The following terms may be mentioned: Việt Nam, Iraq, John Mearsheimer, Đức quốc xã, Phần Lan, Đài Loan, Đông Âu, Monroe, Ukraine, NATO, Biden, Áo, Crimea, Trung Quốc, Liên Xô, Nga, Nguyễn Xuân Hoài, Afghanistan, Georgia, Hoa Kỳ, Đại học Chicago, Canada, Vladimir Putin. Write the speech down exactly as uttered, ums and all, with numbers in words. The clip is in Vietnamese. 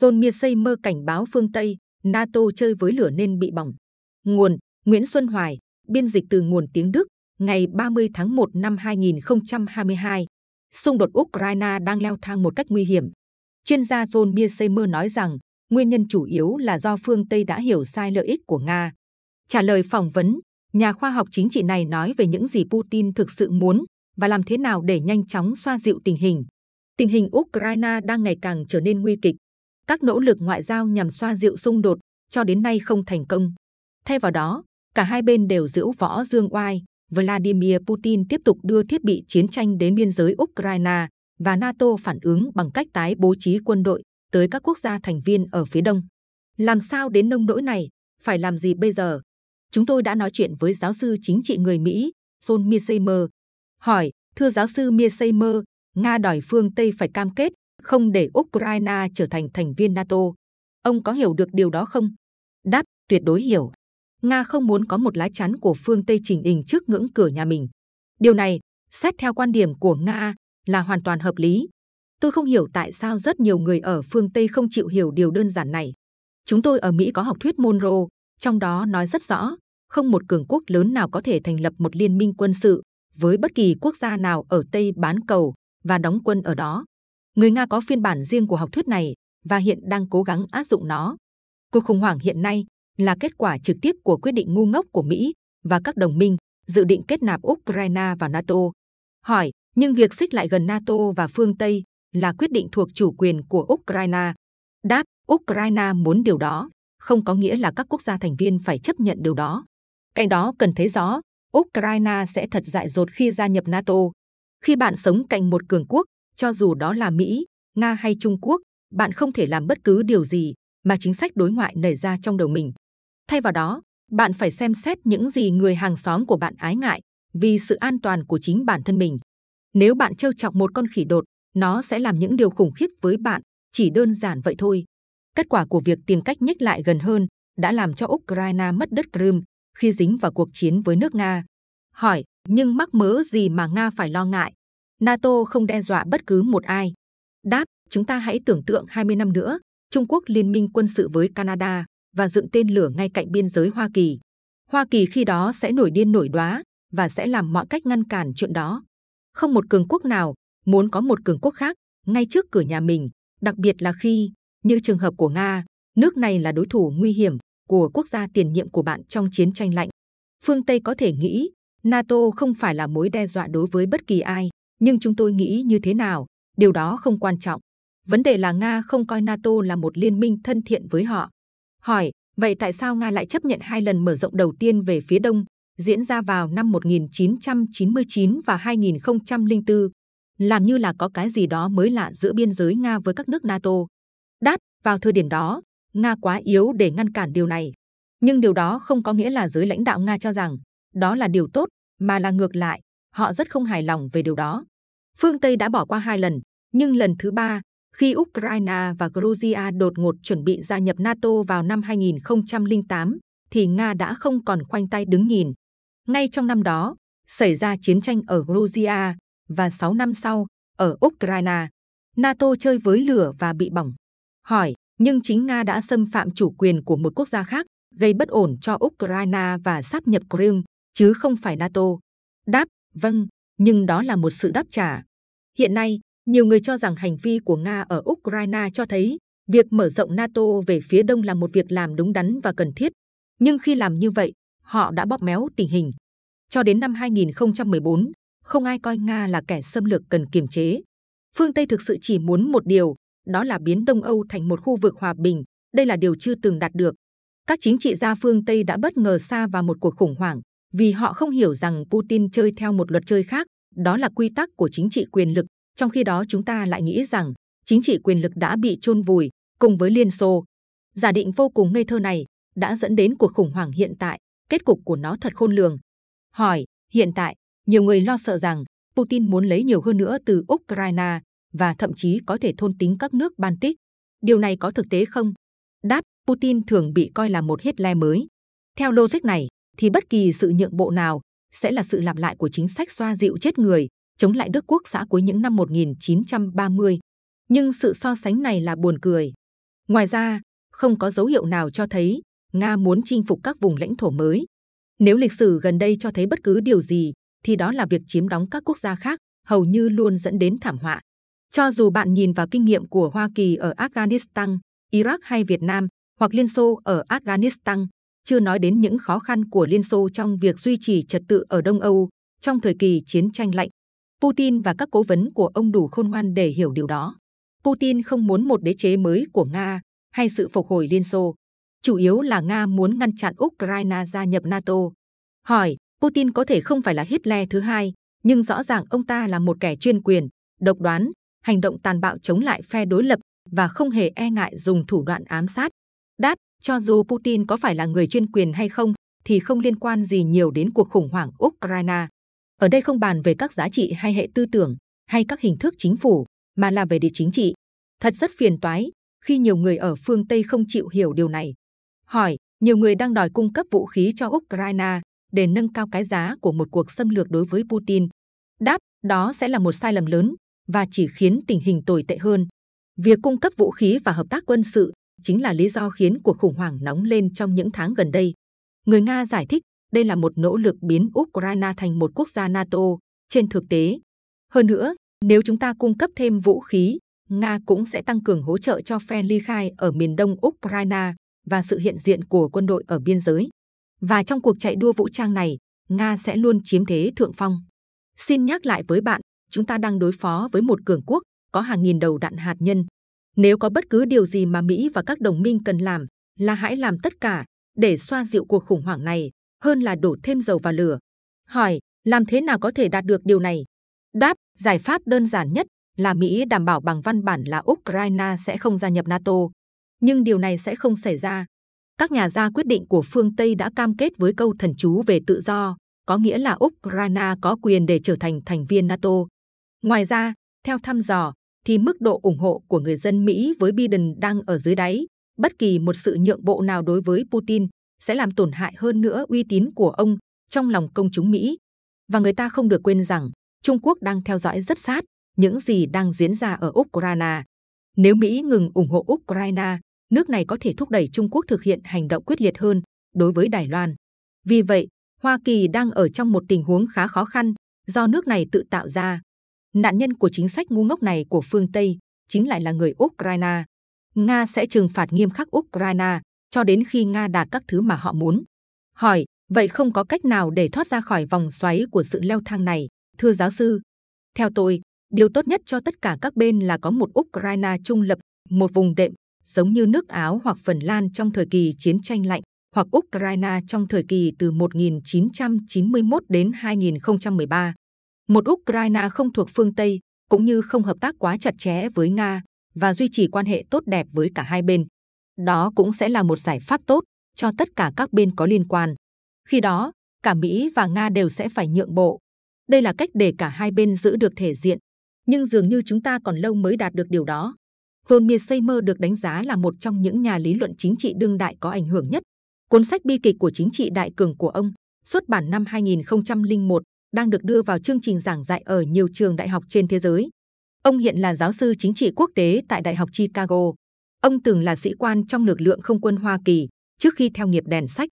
John Mearsheimer cảnh báo phương Tây, NATO chơi với lửa nên bị bỏng. Nguồn: Nguyễn Xuân Hoài, biên dịch từ nguồn tiếng Đức, ngày ba mươi tháng một năm hai nghìn không trăm hai mươi hai. Xung đột Ukraine đang leo thang một cách nguy hiểm. Chuyên gia John Mearsheimer nói rằng nguyên nhân chủ yếu là do phương Tây đã hiểu sai lợi ích của Nga. Trả lời phỏng vấn, nhà khoa học chính trị này nói về những gì Putin thực sự muốn và làm thế nào để nhanh chóng xoa dịu tình hình. Tình hình Ukraine đang ngày càng trở nên nguy kịch. Các nỗ lực ngoại giao nhằm xoa dịu xung đột cho đến nay không thành công. Thay vào đó, cả hai bên đều giễu võ dương oai. Vladimir Putin tiếp tục đưa thiết bị chiến tranh đến biên giới Ukraine và NATO phản ứng bằng cách tái bố trí quân đội tới các quốc gia thành viên ở phía đông. Làm sao đến nông nỗi này? Phải làm gì bây giờ? Chúng tôi đã nói chuyện với giáo sư chính trị người Mỹ, John Mearsheimer. Hỏi, thưa giáo sư Mearsheimer, Nga đòi phương Tây phải cam kết không để Ukraine trở thành thành viên NATO. Ông có hiểu được điều đó không? Đáp, tuyệt đối hiểu. Nga không muốn có một lá chắn của phương Tây chỉnh hình trước ngưỡng cửa nhà mình. Điều này, xét theo quan điểm của Nga, là hoàn toàn hợp lý. Tôi không hiểu tại sao rất nhiều người ở phương Tây không chịu hiểu điều đơn giản này. Chúng tôi ở Mỹ có học thuyết Monroe, trong đó nói rất rõ, không một cường quốc lớn nào có thể thành lập một liên minh quân sự với bất kỳ quốc gia nào ở Tây bán cầu và đóng quân ở đó. Người Nga có phiên bản riêng của học thuyết này và hiện đang cố gắng áp dụng nó. Cuộc khủng hoảng hiện nay là kết quả trực tiếp của quyết định ngu ngốc của Mỹ và các đồng minh dự định kết nạp Ukraine vào NATO. Hỏi, nhưng việc xích lại gần NATO và phương Tây là quyết định thuộc chủ quyền của Ukraine. Đáp, Ukraine muốn điều đó, không có nghĩa là các quốc gia thành viên phải chấp nhận điều đó. Cạnh đó cần thấy rõ, Ukraine sẽ thật dại dột khi gia nhập NATO. Khi bạn sống cạnh một cường quốc, cho dù đó là Mỹ, Nga hay Trung Quốc, bạn không thể làm bất cứ điều gì mà chính sách đối ngoại nảy ra trong đầu mình. Thay vào đó, bạn phải xem xét những gì người hàng xóm của bạn ái ngại vì sự an toàn của chính bản thân mình. Nếu bạn trêu chọc một con khỉ đột, nó sẽ làm những điều khủng khiếp với bạn, chỉ đơn giản vậy thôi. Kết quả của việc tìm cách nhích lại gần hơn đã làm cho Ukraine mất đất Crimea khi dính vào cuộc chiến với nước Nga. Hỏi, nhưng mắc mớ gì mà Nga phải lo ngại? NATO không đe dọa bất cứ một ai. Đáp, chúng ta hãy tưởng tượng hai mươi năm nữa, Trung Quốc liên minh quân sự với Canada và dựng tên lửa ngay cạnh biên giới Hoa Kỳ. Hoa Kỳ khi đó sẽ nổi điên nổi đoá và sẽ làm mọi cách ngăn cản chuyện đó. Không một cường quốc nào muốn có một cường quốc khác ngay trước cửa nhà mình, đặc biệt là khi, như trường hợp của Nga, nước này là đối thủ nguy hiểm của quốc gia tiền nhiệm của bạn trong chiến tranh lạnh. Phương Tây có thể nghĩ NATO không phải là mối đe dọa đối với bất kỳ ai, nhưng chúng tôi nghĩ như thế nào, điều đó không quan trọng. Vấn đề là Nga không coi NATO là một liên minh thân thiện với họ. Hỏi, vậy tại sao Nga lại chấp nhận hai lần mở rộng đầu tiên về phía đông, diễn ra vào năm một nghìn chín trăm chín mươi chín và hai nghìn không trăm lẻ bốn, làm như là có cái gì đó mới lạ giữa biên giới Nga với các nước NATO? Đáp, vào thời điểm đó, Nga quá yếu để ngăn cản điều này. Nhưng điều đó không có nghĩa là giới lãnh đạo Nga cho rằng đó là điều tốt, mà là ngược lại, họ rất không hài lòng về điều đó. Phương Tây đã bỏ qua hai lần, nhưng lần thứ ba, khi Ukraine và Georgia đột ngột chuẩn bị gia nhập NATO vào năm hai nghìn không trăm lẻ tám, thì Nga đã không còn khoanh tay đứng nhìn. Ngay trong năm đó, xảy ra chiến tranh ở Georgia và sáu năm sau, ở Ukraine. NATO chơi với lửa và bị bỏng. Hỏi, nhưng chính Nga đã xâm phạm chủ quyền của một quốc gia khác, gây bất ổn cho Ukraine và sáp nhập Crimea, chứ không phải NATO. Đáp, vâng, nhưng đó là một sự đáp trả. Hiện nay, nhiều người cho rằng hành vi của Nga ở Ukraine cho thấy việc mở rộng NATO về phía đông là một việc làm đúng đắn và cần thiết. Nhưng khi làm như vậy, họ đã bóp méo tình hình. Cho đến năm hai nghìn không trăm mười bốn, không ai coi Nga là kẻ xâm lược cần kiềm chế. Phương Tây thực sự chỉ muốn một điều, đó là biến Đông Âu thành một khu vực hòa bình. Đây là điều chưa từng đạt được. Các chính trị gia phương Tây đã bất ngờ sa vào một cuộc khủng hoảng vì họ không hiểu rằng Putin chơi theo một luật chơi khác, đó là quy tắc của chính trị quyền lực. Trong khi đó chúng ta lại nghĩ rằng chính trị quyền lực đã bị chôn vùi cùng với Liên Xô. Giả định vô cùng ngây thơ này đã dẫn đến cuộc khủng hoảng hiện tại, kết cục của nó thật khôn lường. Hỏi, hiện tại, nhiều người lo sợ rằng Putin muốn lấy nhiều hơn nữa từ Ukraine và thậm chí có thể thôn tính các nước Baltic. Điều này có thực tế không? Đáp, Putin thường bị coi là một Hitler mới. Theo logic này, thì bất kỳ sự nhượng bộ nào sẽ là sự lặp lại của chính sách xoa dịu chết người, chống lại Đức quốc xã cuối những năm một nghìn chín trăm ba mươi. Nhưng sự so sánh này là buồn cười. Ngoài ra, không có dấu hiệu nào cho thấy Nga muốn chinh phục các vùng lãnh thổ mới. Nếu lịch sử gần đây cho thấy bất cứ điều gì, thì đó là việc chiếm đóng các quốc gia khác hầu như luôn dẫn đến thảm họa. Cho dù bạn nhìn vào kinh nghiệm của Hoa Kỳ ở Afghanistan, Iraq hay Việt Nam, hoặc Liên Xô ở Afghanistan, chưa nói đến những khó khăn của Liên Xô trong việc duy trì trật tự ở Đông Âu trong thời kỳ chiến tranh lạnh, Putin và các cố vấn của ông đủ khôn ngoan để hiểu điều đó. Putin không muốn một đế chế mới của Nga hay sự phục hồi Liên Xô. Chủ yếu là Nga muốn ngăn chặn Ukraine gia nhập NATO. Hỏi, Putin có thể không phải là Hitler thứ hai, nhưng rõ ràng ông ta là một kẻ chuyên quyền, độc đoán, hành động tàn bạo chống lại phe đối lập và không hề e ngại dùng thủ đoạn ám sát. Đáp, cho dù Putin có phải là người chuyên quyền hay không, thì không liên quan gì nhiều đến cuộc khủng hoảng Ukraine. Ở đây không bàn về các giá trị hay hệ tư tưởng, hay các hình thức chính phủ, mà là về địa chính trị. Thật rất phiền toái khi nhiều người ở phương Tây không chịu hiểu điều này. Hỏi, nhiều người đang đòi cung cấp vũ khí cho Ukraine để nâng cao cái giá của một cuộc xâm lược đối với Putin. Đáp, đó sẽ là một sai lầm lớn và chỉ khiến tình hình tồi tệ hơn. Việc cung cấp vũ khí và hợp tác quân sự chính là lý do khiến cuộc khủng hoảng nóng lên trong những tháng gần đây. Người Nga giải thích đây là một nỗ lực biến Ukraine thành một quốc gia NATO trên thực tế. Hơn nữa, nếu chúng ta cung cấp thêm vũ khí, Nga cũng sẽ tăng cường hỗ trợ cho phe ly khai ở miền đông Ukraine và sự hiện diện của quân đội ở biên giới. Và trong cuộc chạy đua vũ trang này, Nga sẽ luôn chiếm thế thượng phong. Xin nhắc lại với bạn, chúng ta đang đối phó với một cường quốc có hàng nghìn đầu đạn hạt nhân. Nếu có bất cứ điều gì mà Mỹ và các đồng minh cần làm là hãy làm tất cả để xoa dịu cuộc khủng hoảng này hơn là đổ thêm dầu vào lửa. Hỏi, làm thế nào có thể đạt được điều này? Đáp, giải pháp đơn giản nhất là Mỹ đảm bảo bằng văn bản là Ukraine sẽ không gia nhập NATO. Nhưng điều này sẽ không xảy ra. Các nhà ra quyết định của phương Tây đã cam kết với câu thần chú về tự do, có nghĩa là Ukraine có quyền để trở thành thành viên NATO. Ngoài ra, theo thăm dò, thì mức độ ủng hộ của người dân Mỹ với Biden đang ở dưới đáy. Bất kỳ một sự nhượng bộ nào đối với Putin sẽ làm tổn hại hơn nữa uy tín của ông trong lòng công chúng Mỹ. Và người ta không được quên rằng Trung Quốc đang theo dõi rất sát những gì đang diễn ra ở Ukraine. Nếu Mỹ ngừng ủng hộ Ukraine, nước này có thể thúc đẩy Trung Quốc thực hiện hành động quyết liệt hơn đối với Đài Loan. Vì vậy, Hoa Kỳ đang ở trong một tình huống khá khó khăn do nước này tự tạo ra. Nạn nhân của chính sách ngu ngốc này của phương Tây chính lại là người Ukraine. Nga sẽ trừng phạt nghiêm khắc Ukraine cho đến khi Nga đạt các thứ mà họ muốn. Hỏi, vậy không có cách nào để thoát ra khỏi vòng xoáy của sự leo thang này, thưa giáo sư? Theo tôi, điều tốt nhất cho tất cả các bên là có một Ukraine trung lập, một vùng đệm, giống như nước Áo hoặc Phần Lan trong thời kỳ chiến tranh lạnh, hoặc Ukraine trong thời kỳ từ một nghìn chín trăm chín mươi mốt đến hai nghìn không trăm mười ba. Một Ukraine không thuộc phương Tây, cũng như không hợp tác quá chặt chẽ với Nga, và duy trì quan hệ tốt đẹp với cả hai bên. Đó cũng sẽ là một giải pháp tốt cho tất cả các bên có liên quan. Khi đó, cả Mỹ và Nga đều sẽ phải nhượng bộ. Đây là cách để cả hai bên giữ được thể diện. Nhưng dường như chúng ta còn lâu mới đạt được điều đó. John Mearsheimer được đánh giá là một trong những nhà lý luận chính trị đương đại có ảnh hưởng nhất. Cuốn sách bi kịch của chính trị đại cường của ông, xuất bản năm hai nghìn không trăm lẻ một, đang được đưa vào chương trình giảng dạy ở nhiều trường đại học trên thế giới. Ông hiện là giáo sư chính trị quốc tế tại Đại học Chicago. Ông từng là sĩ quan trong lực lượng không quân Hoa Kỳ trước khi theo nghiệp đèn sách.